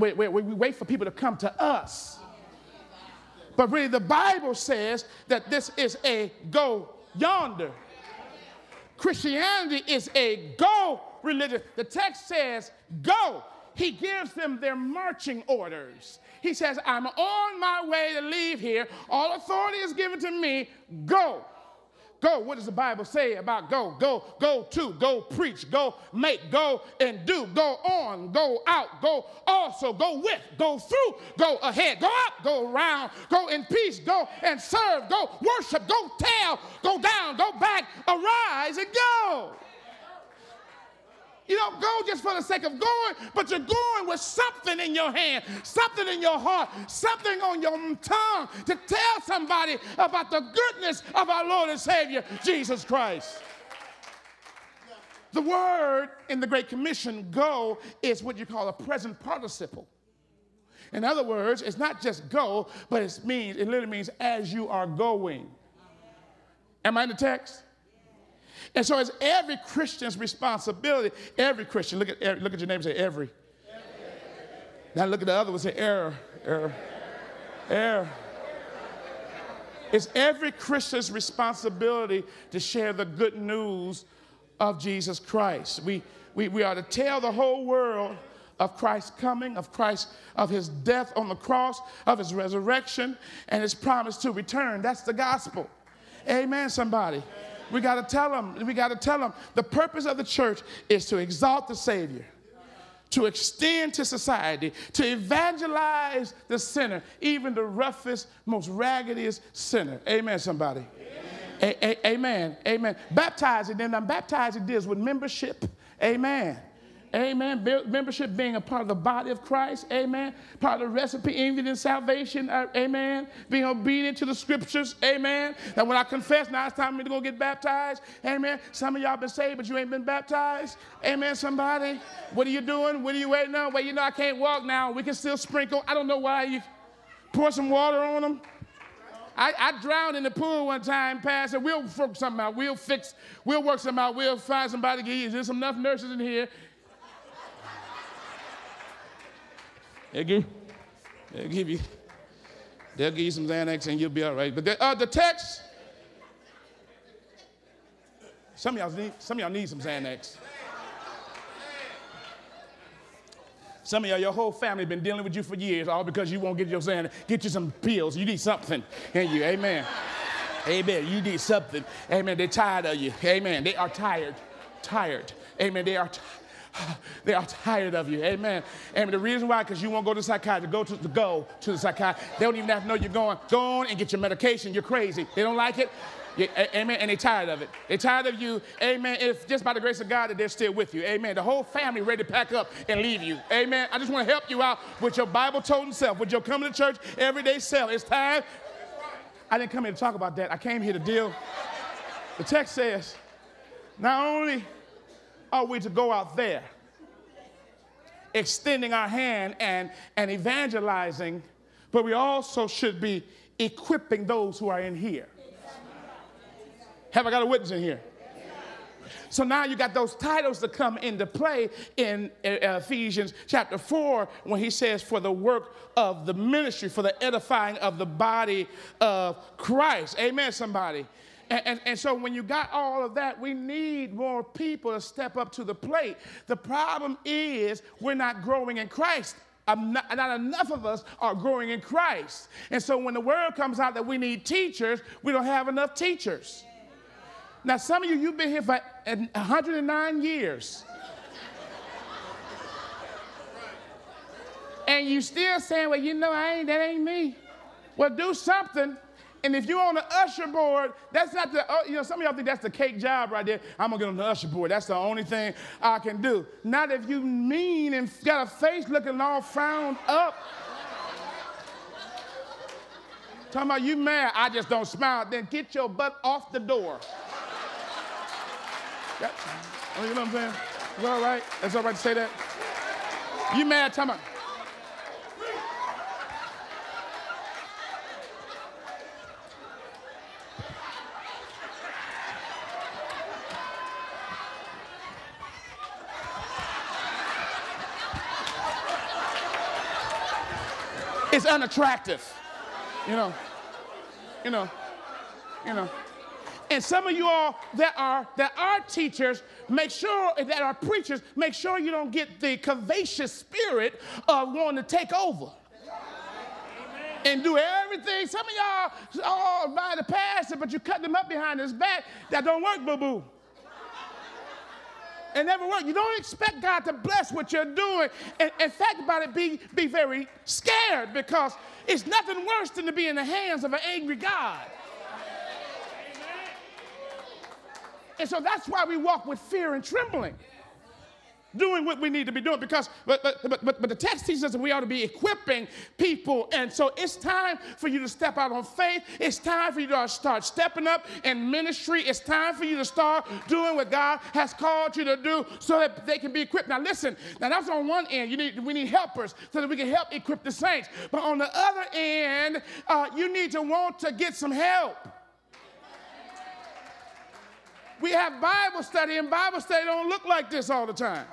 we wait for people to come to us. But really, the Bible says that this is a go yonder. Christianity is a go religion. The text says, go. He gives them their marching orders. He says, I'm on my way to leave here. All authority is given to me. Go. Go. What does the Bible say about go? Go. Go to. Go preach. Go make. Go and do. Go on. Go out. Go also. Go with. Go through. Go ahead. Go up. Go around. Go in peace. Go and serve. Go worship. Go tell. Go down. Go back. Arise and go. You don't go just for the sake of going, but you're going with something in your hand, something in your heart, something on your tongue to tell somebody about the goodness of our Lord and Savior, Jesus Christ. The word in the Great Commission, go, is what you call a present participle. In other words, it's not just go, but it literally means as you are going. Am I in the text? And so it's every Christian's responsibility. Every Christian, look at your neighbor and say, every. Now look at the other one and say, error. It's every Christian's responsibility to share the good news of Jesus Christ. We are to tell the whole world of Christ's coming, of his death on the cross, of his resurrection, and his promise to return. That's the gospel. Amen, somebody. We got to tell them. The purpose of the church is to exalt the Savior, to extend to society, to evangelize the sinner, even the roughest, most raggedest sinner. Amen, somebody. Amen. Amen. Baptizing, then I'm baptizing deals with membership. Amen. Amen. Membership being a part of the body of Christ. Amen. Part of the recipe, even in salvation. Amen. Being obedient to the scriptures. Amen. That when I confess, now it's time to go get baptized. Amen. Some of y'all been saved, but you ain't been baptized. Amen, somebody. What are you doing? What are you waiting on? Well, you know, I can't walk now. We can still sprinkle. I don't know why you pour some water on them. I drowned in the pool one time, Pastor. We'll work something out. We'll work something out. We'll find somebody to get you. There's enough nurses in here. They'll give you some Xanax and you'll be all right. But the text, some of y'all need some Xanax. Some of y'all, your whole family been dealing with you for years, all because you won't get your Xanax. Get you some pills. You need something in you. Amen. Amen. You need something. Amen. They're tired of you. Amen. They are tired. Amen. They are tired of you. Amen. And the reason why, because you won't go to the psychiatrist. Go to the psychiatrist. They don't even have to know you're going. Go on and get your medication. You're crazy. They don't like it. Amen. And they're tired of it. They're tired of you. Amen. It's just by the grace of God that they're still with you. Amen. The whole family ready to pack up and leave you. Amen. I just want to help you out with your Bible-toting self, with your coming to church everyday self. It's time. I didn't come here to talk about that. I came here to deal. The text says, not only are we to go out there extending our hand and evangelizing, but we also should be equipping those who are in here. Have I got a witness in here? So now you got those titles to come into play in Ephesians chapter 4 when he says for the work of the ministry, for the edifying of the body of Christ. Amen, somebody. And so when you got all of that, we need more people to step up to the plate. The problem is we're not growing in Christ. Not enough of us are growing in Christ. And so when the word comes out that we need teachers, we don't have enough teachers. Now, some of you, you've been here for 109 years. And you still saying, well, you know, that ain't me. Well, do something. And if you're on the usher board, that's not the, some of y'all think that's the cake job right there. I'm going to get on the usher board. That's the only thing I can do. Not if you mean and got a face looking all frowned up. Talking about you mad, I just don't smile. Then get your butt off the door. That, you know what I'm saying? Is that all right? That's all right to say that? You mad, talking about. It's unattractive, you know. And some of you all that are teachers, that are preachers, make sure you don't get the curvaceous spirit of wanting to take over. Amen. And do everything. Some of y'all all by the pastor, but you cut them up behind his back. That don't work, boo-boo. It never worked. You don't expect God to bless what you're doing. And in fact, about it, be very scared, because it's nothing worse than to be in the hands of an angry God. Amen. And so that's why we walk with fear and trembling, doing what we need to be doing. Because but the text teaches us that we ought to be equipping people. And so it's time for you to step out on faith. It's time for you to start stepping up in ministry. It's time for you to start doing what God has called you to do so that they can be equipped. Now listen, now that's on one end. We need helpers so that we can help equip the saints. But on the other end, you need to want to get some help. We have Bible study, and Bible study don't look like this all the time.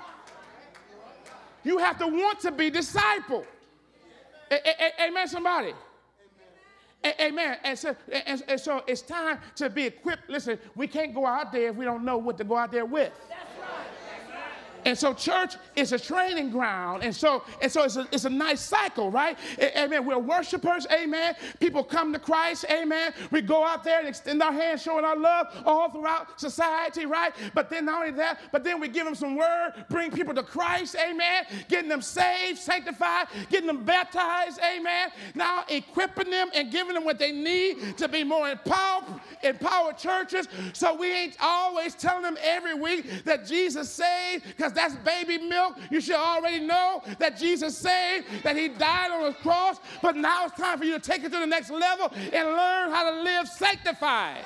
You have to want to be discipled. Amen, somebody. Amen. And so it's time to be equipped. Listen, we can't go out there if we don't know what to go out there with. That's right. And so church is a training ground. And so it's a nice cycle, right? Amen. We're worshipers. Amen. People come to Christ. Amen. We go out there and extend our hands, showing our love all throughout society, right? But then not only that, but then we give them some word, bring people to Christ. Amen. Getting them saved, sanctified, getting them baptized. Amen. Now equipping them and giving them what they need to be more empowered churches. So we ain't always telling them every week that Jesus saved, because that's baby milk. You should already know that Jesus saved, that he died on the cross, but now it's time for you to take it to the next level and learn how to live sanctified.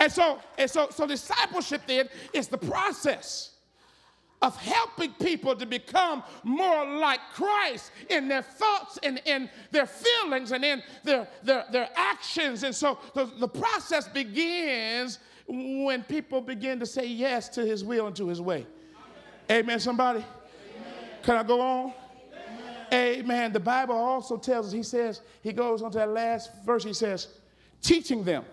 And so discipleship then is the process of helping people to become more like Christ in their thoughts and in their feelings and in their actions. And so the process begins when people begin to say yes to his will and to his way. Amen, somebody? Amen. Can I go on? Amen. Amen. The Bible also tells us, he goes on to that last verse, he says, teaching them.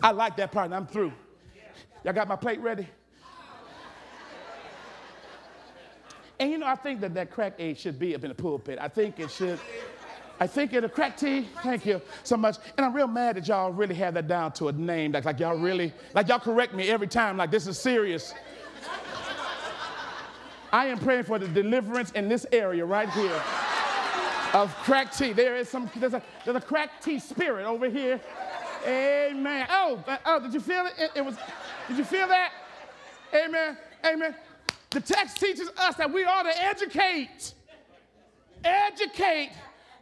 I like that part, and I'm through. Y'all got my plate ready? And I think that crack aid should be up in the pulpit. I think it'll crack tea. Thank you so much. And I'm real mad that y'all really have that down to a name. Like y'all really, y'all correct me every time. Like this is serious. I am praying for the deliverance in this area right here of crack tea. There's a crack tea spirit over here. Amen. Oh, did you feel it? Did you feel that? Amen. Amen. The text teaches us that we ought to educate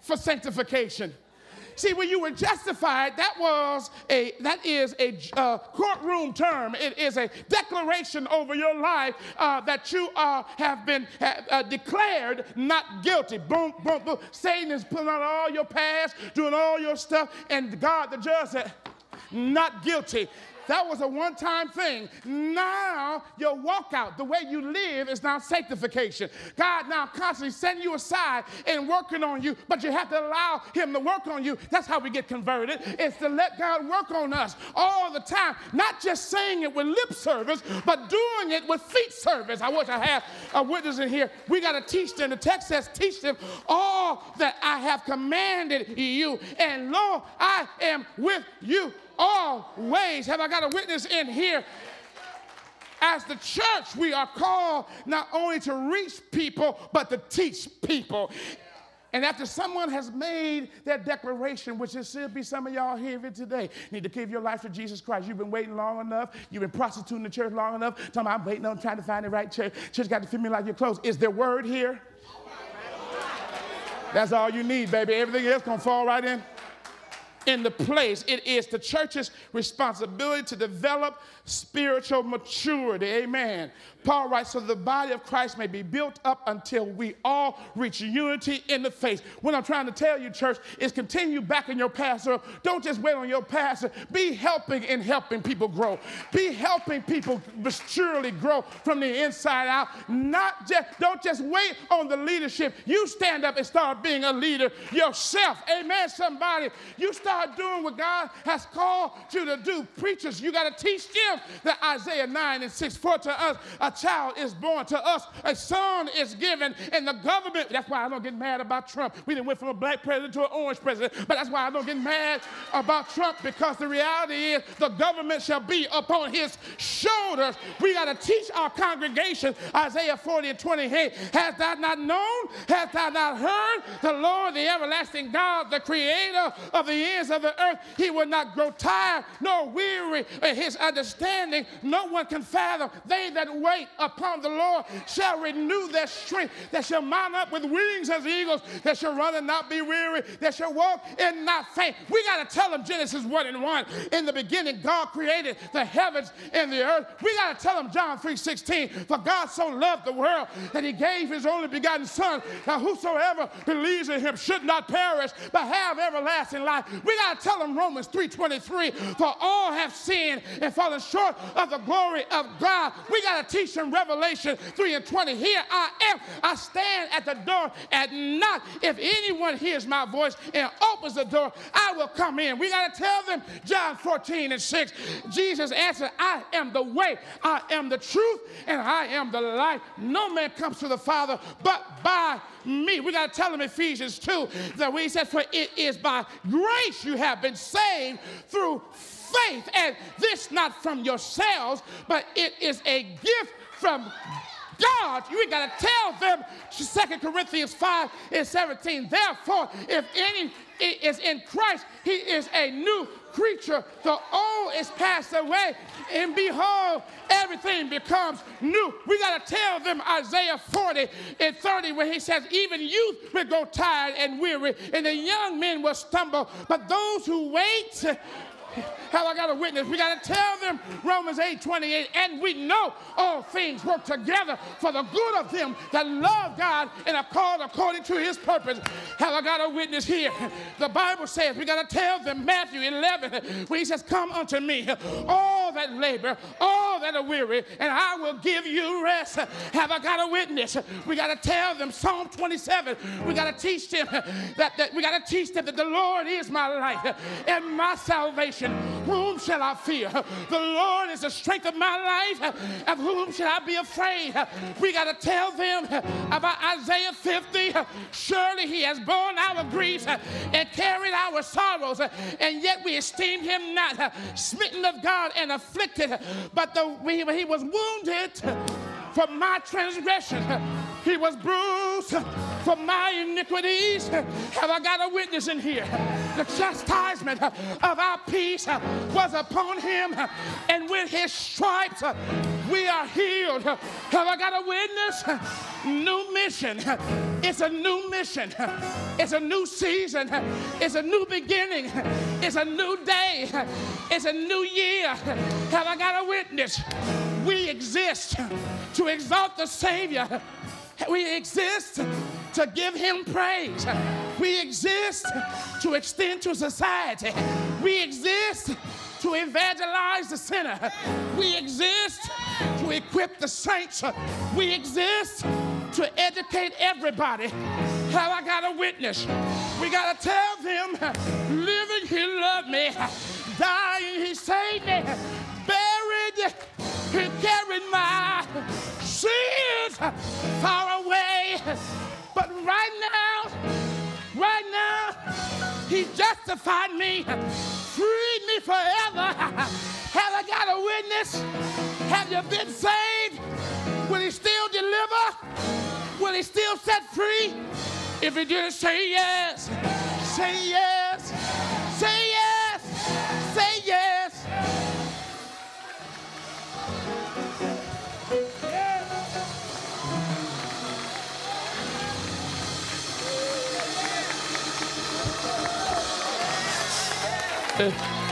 for sanctification. See, when you were justified, that is a courtroom term. It is a declaration over your life that you have been declared not guilty. Boom, boom, boom. Satan is pulling out all your past, doing all your stuff, and God, the judge, said, not guilty. That was a one-time thing. Now your walkout, the way you live, is now sanctification. God now constantly setting you aside and working on you, but you have to allow him to work on you. That's how we get converted. It's to let God work on us all the time, not just saying it with lip service, but doing it with feet service. I wish I had a witness in here. We got to teach them. The text says, teach them all that I have commanded you, and lo, I am with you always. Have I got a witness in here? As the church, we are called not only to reach people, but to teach people. And after someone has made that declaration, which it should be some of y'all here today, need to give your life to Jesus Christ. You've been waiting long enough. You've been prostituting the church long enough. Talking about, I'm waiting on trying to find the right church. Church got to fit me like your clothes. Is there word here? That's all you need, baby. Everything else going to fall right in the place. It is the church's responsibility to develop spiritual maturity. Amen. Paul writes, so the body of Christ may be built up until we all reach unity in the faith. What I'm trying to tell you, church, is continue backing your pastor. Don't just wait on your pastor. Be helping and helping people grow. Be helping people maturely grow from the inside out. Don't just wait on the leadership. You stand up and start being a leader yourself. Amen, somebody. You start doing what God has called you to do. Preachers, you got to teach them that Isaiah 9:6, for to us a child is born, to us a son is given, and the government. That's why I don't get mad about Trump. We went from a black president to an orange president, but that's why I don't get mad about Trump, because the reality is the government shall be upon his shoulders. We got to teach our congregation. Isaiah 40:28, hast thou not known? Hast thou not heard? The Lord, the everlasting God, the creator of the ends of the earth. He will not grow tired nor weary in his understanding. No one can fathom. They that wait upon the Lord shall renew their strength. They shall mount up with wings as eagles. They shall run and not be weary. They shall walk and not faint. We got to tell them Genesis 1:1. In the beginning, God created the heavens and the earth. We got to tell them John 3:16. For God so loved the world that he gave his only begotten son. Now whosoever believes in him should not perish, but have everlasting life. We got to tell them Romans 3:23. For all have sinned and fallen short of the glory of God. We got to teach them Revelation 3:20. Here I am. I stand at the door and knock. If anyone hears my voice and opens the door, I will come in. We got to tell them John 14:6. Jesus answered, I am the way, I am the truth, and I am the life. No man comes to the Father but by me. We got to tell them Ephesians 2, that we said, for it is by grace you have been saved through faith, and this not from yourselves, but it is a gift from God. You got to tell them 2 Corinthians 5:17. Therefore, if any is in Christ, he is a new creature. The old is passed away, and behold, everything becomes new. We got to tell them Isaiah 40:30, where he says, even youth will grow tired and weary, and the young men will stumble, but those who wait. How I got a witness. We got to tell them Romans 8:28, and we know all things work together for the good of them that love God and are called according to his purpose. How I got a witness here. The Bible says we got to tell them Matthew 11, where he says, come unto me, all that labor, all that are weary, and I will give you rest. Have I got a witness? We got to tell them Psalm 27. We got to teach them that we got to teach them that the Lord is my life and my salvation. Whom shall I fear? The Lord is the strength of my life. Of whom shall I be afraid? We got to tell them about Isaiah 50. Surely he has borne our griefs and carried our sorrows, and yet we esteem him not, smitten of God and afflicted. But he was wounded for my transgression. He was bruised for my iniquities. Have I got a witness in here? The chastisement of our peace was upon him, and with his stripes we are healed. Have I got a witness? New mission. It's a new mission. It's a new season. It's a new beginning. It's a new day. It's a new year. Have I got a witness? We exist to exalt the Savior. We exist to give him praise. We exist to extend to society. We exist to evangelize the sinner. We exist to equip the saints. We exist to educate everybody. Have I got a witness? We got to tell them, living, he loved me. Dying, he saved me. Buried, he carried my sins far away. But right now, he justified me, freed me forever. Have I got a witness? Have you been saved? Will he still deliver? Will he still set free? If he didn't, say yes. Say yes. Say yes. Say yes.